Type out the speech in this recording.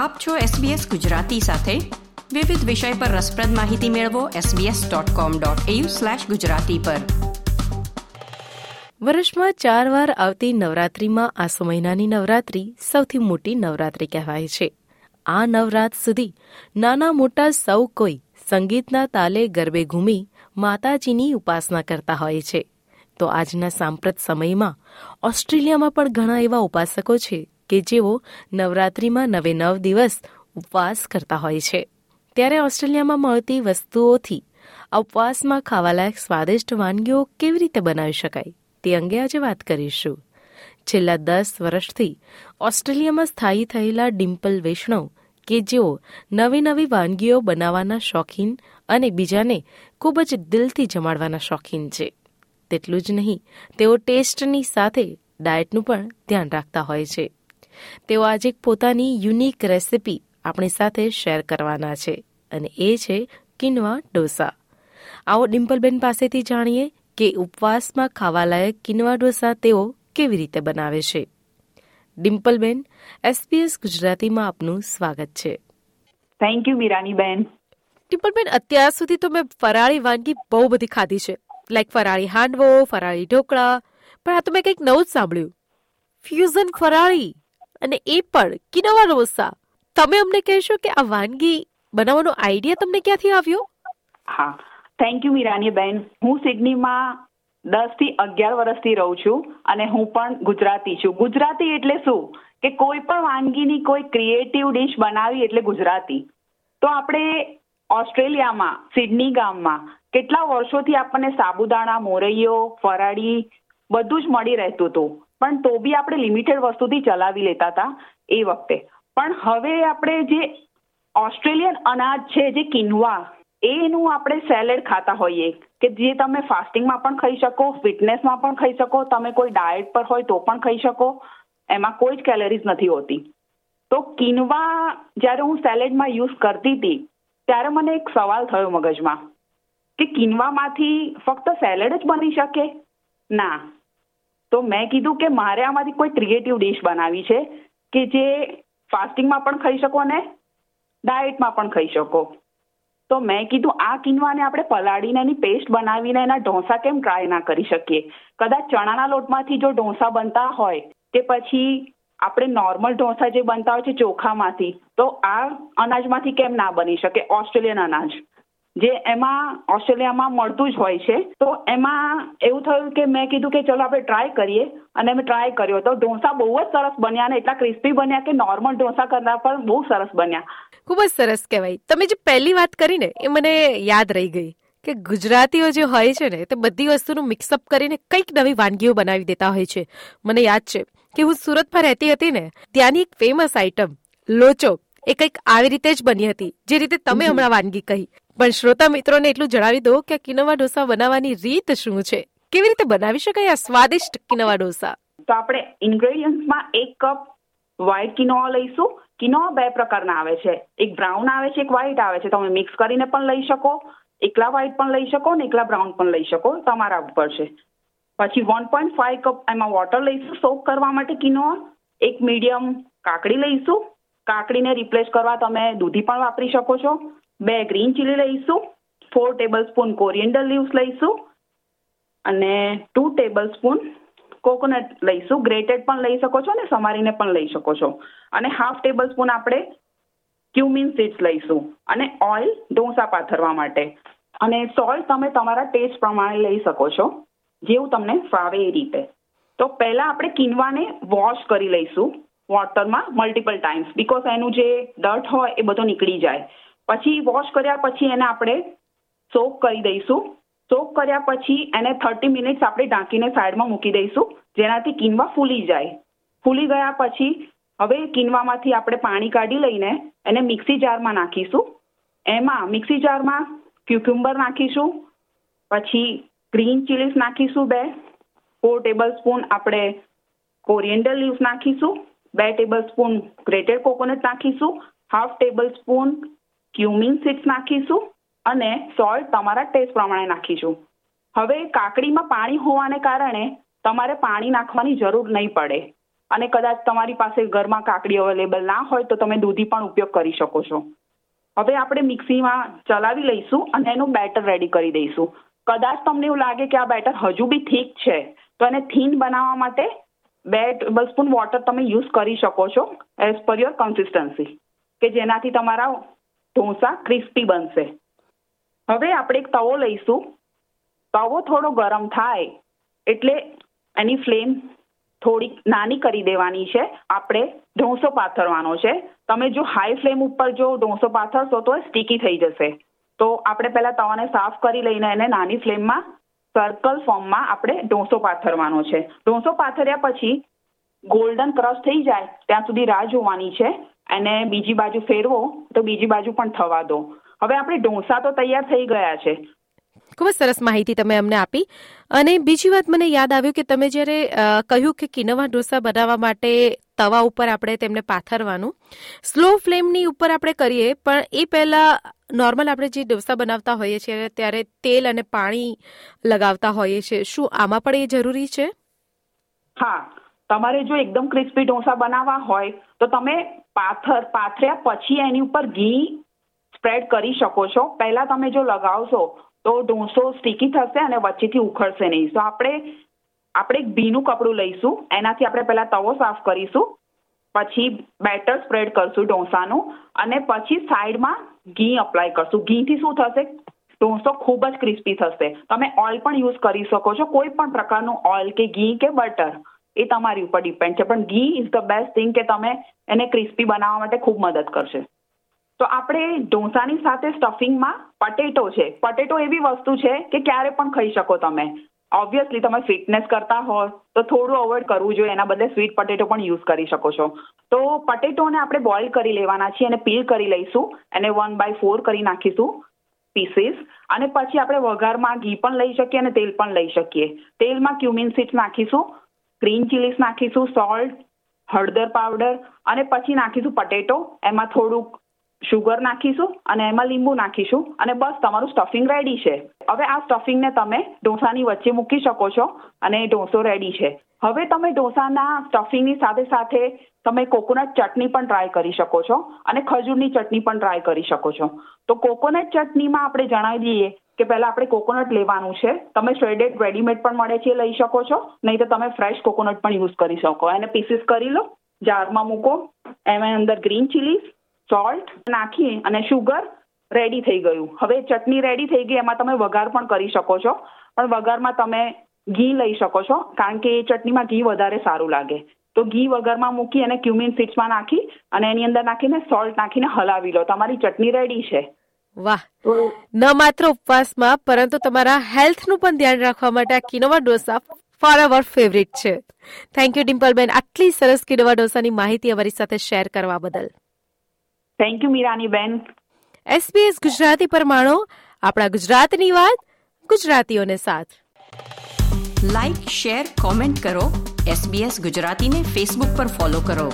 આપ છો SBS ગુજરાતી સાથે. વિવિધ વિષય પર રસપ્રદ માહિતી મેળવો sbs.com.au/gujarati પર. વર્ષમાં 4 વાર આવતી નવરાત્રીમાં આસો મહિનાની નવરાત્રી સૌથી મોટી નવરાત્રી કહેવાય છે. આ નવરાત સુધી નાના મોટા સૌ કોઈ સંગીતના તાલે ગરબે ઘૂમી માતાજીની ઉપાસના કરતા હોય છે. તો આજના સાંપ્રત સમયમાં ઓસ્ટ્રેલિયામાં પણ ઘણા એવા ઉપાસકો છે કે જેઓ નવરાત્રીમાં 9 દિવસ ઉપવાસ કરતા હોય છે. ત્યારે ઓસ્ટ્રેલિયામાં મળતી વસ્તુઓથી આ ઉપવાસમાં ખાવાલાયક સ્વાદિષ્ટ વાનગીઓ કેવી રીતે બનાવી શકાય તે અંગે આજે વાત કરીશું. છેલ્લા 10 વર્ષથી ઓસ્ટ્રેલિયામાં સ્થાયી થયેલા ડિમ્પલ વૈષ્ણવ, કે જેઓ નવી વાનગીઓ બનાવવાના શોખીન અને બીજાને ખૂબ જ દિલથી જમાડવાના શોખીન છે. તેટલું જ નહીં, તેઓ ટેસ્ટની સાથે ડાયટનું પણ ધ્યાન રાખતા હોય છે. તેઓ આજે પોતાની યુનિક રેસીપી આપણી સાથે શેર કરવાના છે, અને એ છે કિન્વા ડોસા. આવો ડિમ્પલબેન પાસેથી જાણીએ કે ઉપવાસમાં ખાવાલાયક કિન્વા ડોસા તેઓ કેવી રીતે બનાવે છે. ડિમ્પલબેન, SPS ગુજરાતીમાં આપનું સ્વાગત છે. થેન્ક યુ મીરાનીબેન. ડિમ્પલબેન, અત્યાર સુધી તો મેં ફરાળી વાનગી બહુ બધી ખાધી છે, લાઈક ફરાળી હાંડવો, ફરાળી ઢોકળા, પણ આ તો મેં કંઈક નવું જ સાંભળ્યું, ફ્યુઝન ફરાળી, અને એ પણ કિન્વા ડોસા. તમે અમને કહેશો કે આ વાનગી બનાવવાનો આઈડિયા તમને ક્યાંથી આવ્યો? હા, થેન્ક યુ મીરાનીબેન. હું સિડનીમાં 10 થી 11 વર્ષથી રહું છું, અને હું પણ ગુજરાતી છું. ગુજરાતી એટલે શું કે કોઈ પણ વાનગીની કોઈ ક્રિએટિવ ડિશ બનાવી એટલે ગુજરાતી. તો આપણે ઓસ્ટ્રેલિયામાં સિડની ગામમાં કેટલા વર્ષોથી આપણને સાબુદાણા, મોરૈયો, ફરાળી બધું જ મળી રહેતું હતું, પણ તો બી આપણે લિમિટેડ વસ્તુથી ચલાવી લેતા હતા એ વખતે. પણ હવે આપણે જે ઓસ્ટ્રેલિયન અનાજ છે, જે કિન્વા, એનું આપણે સેલેડ ખાતા હોઈએ, કે જે તમે ફાસ્ટિંગમાં પણ ખાઈ શકો, ફિટનેસમાં પણ ખાઈ શકો, તમે કોઈ ડાયટ પર હોય તો પણ ખાઈ શકો. એમાં કોઈ જ કેલરીઝ નથી હોતી. તો કિન્વા જ્યારે હું સેલેડમાં યુઝ કરતી હતી ત્યારે મને એક સવાલ થયો મગજમાં કે કિન્વામાંથી ફક્ત સેલેડ જ બની શકે? ના. તો મેં કીધું કે મારે આમાંથી કોઈ ક્રિએટિવ ડિશ બનાવી છે કે જે ફાસ્ટિંગમાં પણ ખાઈ શકો અને ડાયટમાં પણ ખાઈ શકો. તો મેં કીધું આ કિન્વાને આપણે પલાળીને એની પેસ્ટ બનાવીને એના ઢોસા કેમ ટ્રાય ના કરી શકીએ? કદાચ ચણાના લોટમાંથી જો ઢોસા બનતા હોય કે પછી આપણે નોર્મલ ઢોસા જે બનતા હોય છે ચોખામાંથી, તો આ અનાજમાંથી કેમ ના બની શકે? ઓસ્ટ્રેલિયન અનાજ જે એમાં ઓસ્ટ્રેલિયામાં મળતું જ હોય છે. તો એમાં એવું થયું કે મેં કીધું કે ચલો આપણે ટ્રાય કરીએ, અને મેં ટ્રાય કર્યો તો ઢોસા બહુ જ સરસ બન્યા, અને એટલા ક્રિસ્પી બન્યા કે નોર્મલ ઢોસા કરતાં પણ બહુ સરસ બન્યા. ખૂબ જ સરસ કહેવાય. તમે જે પહેલી વાત કરી ને એ મને યાદ રહી ગઈ કે ગુજરાતીઓ જે હોય છે ને તે બધી વસ્તુનું મિક્સઅપ કરીને કંઈક નવી વાનગીઓ બનાવી દેતા હોય છે. મને યાદ છે કે હું સુરતમાં રહેતી હતી ને, ત્યાંની એક ફેમસ આઈટમ લોચો એ કંઈક આવી રીતે જ બની હતી, જે રીતે તમે હમણાં વાનગી કહી. પણ શ્રોતા મિત્રોને એટલું જણાવી દો કે કિન્વા ડોસા બનાવવાની રીત શું છે, કેવી રીતે બનાવી શકાય આ સ્વાદિષ્ટ કિન્વા ડોસા? તો આપણે ઇન્ગ્રેડિયન્ટ્સમાં 1 કપ વ્હાઈટ કિનોઆ લઈશું. કિનોઆ 2 પ્રકારના આવે છે, એક બ્રાઉન આવે છે, એક વ્હાઈટ આવે છે. તમે મિક્સ કરીને પણ લઈ શકો, એકલા વ્હાઈટ પણ લઈ શકો ને એકલા બ્રાઉન પણ લઈ શકો, તમારા ઉપર છે. પછી 1.5 કપ એમાં વોટર લઈશું સોક કરવા માટે કિનોઆ. એક મીડિયમ કાકડી લઈશું, કાકડીને રિપ્લેસ કરવા તમે દૂધી પણ વાપરી શકો છો. 2 ગ્રીન ચીલી લઈશું, 4 ટેબલ સ્પૂન કોરિએન્ડર લીવ્સ લઈશું, અને 2 ટેબલ સ્પૂન કોકોનટ લઈશું. ગ્રેટેડ પણ લઈ શકો છો ને સમારીને પણ લઈ શકો છો. અને 1/2 ટેબલ સ્પૂન આપણે ક્યુમિન સીડ્સ લઈશું, અને ઓઇલ ઢોસા પાથરવા માટે, અને સોલ્ટ તમે તમારા ટેસ્ટ પ્રમાણે લઈ શકો છો, જેવું તમને ફાવે એ રીતે. તો પહેલાં આપણે કિન્વાને વોશ કરી લઈશું વોટરમાં મલ્ટિપલ ટાઈમ્સ, બિકોઝ એનું જે ડર્ટ હોય એ બધો નીકળી જાય. પછી વોશ કર્યા પછી એને આપણે સોક કરી દઈશું. સોક કર્યા પછી એને 30 મિનિટ્સ આપણે ઢાંકીને સાઈડમાં મૂકી દઈશું, જેનાથી કિન્વા ફૂલી જાય. ફૂલી ગયા પછી હવે કિન્વામાંથી આપણે પાણી કાઢી લઈને એને મિક્સી જારમાં નાખીશું. એમાં મિક્સી જારમાં ક્યુકુમ્બર નાખીશું, પછી ગ્રીન ચીલીસ નાખીશું 2, 4 ટેબલ સ્પૂન આપણે કોરિએન્ડર લીવ્સ નાખીશું, 2 ટેબલ સ્પૂન ગ્રેટેડ કોકોનટ નાખીશું, 1/2 ટેબલ સ્પૂન ક્યુમિન સીડ્સ નાખીશું, અને સોલ્ટ તમારા ટેસ્ટ પ્રમાણે નાખીશું. હવે કાકડીમાં પાણી હોવાને કારણે તમારે પાણી નાખવાની જરૂર નહીં પડે, અને કદાચ તમારી પાસે ઘરમાં કાકડી અવેલેબલ ના હોય તો તમે દૂધી પણ ઉપયોગ કરી શકો છો. હવે આપણે મિક્સીમાં ચલાવી લઈશું અને એનું બેટર રેડી કરી દઈશું. કદાચ તમને એવું લાગે કે આ બેટર હજુ બી થીક છે તો એને થીન બનાવવા માટે 2 ટેબલસ્પૂન વોટર તમે યુઝ કરી શકો છો એઝ પર યોર કન્સિસ્ટન્સી, કે જેનાથી તમારા ઢોસા ક્રિસ્પી બનશે. હવે આપણે એક તવો લઈશું. તવો થોડો ગરમ થાય એટલે એની ફ્લેમ થોડીક નાની કરી દેવાની છે. આપણે ઢોસો પાથરવાનો છે. તમે જો હાઈ ફ્લેમ ઉપર જો ઢોસો પાથરશો તો એ સ્ટીકી થઈ જશે. તો આપણે પહેલાં તવાને સાફ કરી લઈને એને નાની ફ્લેમમાં સર્કલ ફોર્મમાં આપણે ઢોસો પાથરવાનો છે. ઢોસો પાથર્યા પછી ગોલ્ડન ક્રશ થઈ જાય ત્યાં સુધી રાહ જોવાની છે. એને બીજી બાજુ ફેરવો તો બીજી બાજુ પણ થવા દો. હવે આપણે ઢોસા તો તૈયાર થઈ ગયા છે. ખૂબ જ સરસ માહિતી તમે અમને આપી. અને બીજી વાત મને યાદ આવ્યું કે તમે જ્યારે કહ્યું કે કિનોવા ઢોસા બનાવવા માટે તવા ઉપર આપણે તેમને પાથરવાનું સ્લો ફ્લેમની ઉપર આપણે કરીએ, પણ એ પહેલાં નોર્મલ આપણે જે ઢોસા બનાવતા હોઈએ છીએ ત્યારે તેલ અને પાણી લગાવતા હોઈએ છીએ, શું આમાં પણ એ જરૂરી છે? હા, તમારે જો એકદમ ક્રિસ્પી ઢોસા બનાવવા હોય તો તમે પાથર્યા પછી એની ઉપર ઘી સ્પ્રેડ કરી શકો છો. પહેલાં તમે જો લગાવશો તો ઢોસો સ્ટીકી થશે અને વચ્ચેથી ઉખડશે નહીં. તો આપણે એક ભીનું કપડું લઈશું. એનાથી આપણે પહેલાં તવો સાફ કરીશું, પછી બેટર સ્પ્રેડ કરશું ઢોસાનું અને પછી સાઈડમાં ઘી અપ્લાય કરશું. ઘીથી શું થશે, ઢોસો ખૂબ જ ક્રિસ્પી થશે. તમે ઓઇલ પણ યુઝ કરી શકો છો, કોઈ પણ પ્રકારનું ઓઇલ કે ઘી કે બટર, એ તમારી ઉપર ડિપેન્ડ છે. પણ ઘી ઇઝ ધ બેસ્ટ થિંગ કે તમે એને ક્રિસ્પી બનાવવા માટે ખૂબ મદદ કરશે. તો આપણે ઢોસાની સાથે સ્ટફિંગમાં પટેટો છે. પટેટો એવી વસ્તુ છે કે ક્યારે પણ ખાઈ શકો તમે. ઓબ્વિયસલી તમે ફિટનેસ કરતા હો તો થોડું અવોઇડ કરવું જોઈએ, એના બદલે સ્વીટ પટેટો પણ યુઝ કરી શકો છો. તો પટેટોને આપણે બોઇલ કરી લેવાના છીએ અને પીલ કરી લઈશું. એને 1/4 કરી નાખીશું પીસીસ. અને પછી આપણે વઘારમાં ઘી પણ લઈ શકીએ અને તેલ પણ લઈ શકીએ. તેલમાં ક્યુમિન સીડ્સ નાખીશું, ગ્રીન ચીલીસ નાખીશું, સોલ્ટ, હળદર પાવડર અને પછી નાખીશું પટેટો. એમાં થોડુંક શુગર નાખીશું અને એમાં લીંબુ નાખીશું અને બસ તમારું સ્ટફિંગ રેડી છે. હવે આ સ્ટફિંગને તમે ઢોસાની વચ્ચે મૂકી શકો છો અને ઢોસો રેડી છે. હવે તમે ઢોસાના સ્ટફિંગની સાથે સાથે તમે કોકોનટ ચટણી પણ ટ્રાય કરી શકો છો અને ખજૂરની ચટણી પણ ટ્રાય કરી શકો છો. તો કોકોનટ ચટણીમાં આપણે જણાવી દઈએ કે પહેલાં આપણે કોકોનટ લેવાનું છે. તમે શ્રેડેડ રેડીમેડ પણ મળે છે, લઈ શકો છો, નહીં તો તમે ફ્રેશ કોકોનટ પણ યુઝ કરી શકો. એને પીસીસ કરી લો, જારમાં મૂકો, એમાં અંદર ગ્રીન ચીલીસ, સોલ્ટ નાખી અને શુગર રેડી થઈ ગયું. હવે ચટણી રેડી થઈ ગઈ. એમાં તમે વઘાર પણ કરી શકો છો, પણ વઘારમાં તમે ઘી લઈ શકો છો કારણ કે એ ચટણીમાં ઘી વધારે સારું લાગે. તો ઘી વઘારમાં મૂકી અને ક્યુમિન સીડ્સમાં નાખી અને એની અંદર નાખીને સોલ્ટ નાખીને હલાવી લો. તમારી ચટણી રેડી છે. વાહ! ન માત્ર ઉપવાસમાં પરંતુ તમારા હેલ્થનું પણ ધ્યાન રાખવા માટે આ કિનોવા ઢોસા ફોરએવર ફેવરિટ છે. થેન્ક યુ ડિમ્પલબેન, આટલી સરસ કિનોવા ઢોસાની માહિતી અમારી સાથે શેર કરવા બદલ. થેન્ક યુ મીરાની બેન. SPS ગુજરાતી પર માણો આપણા ગુજરાતની વાત, ગુજરાતીઓને સાથ. લાઈક, શેર, કોમેન્ટ કરો. SBS ગુજરાતીને ફેસબુક પર ફોલો કરો.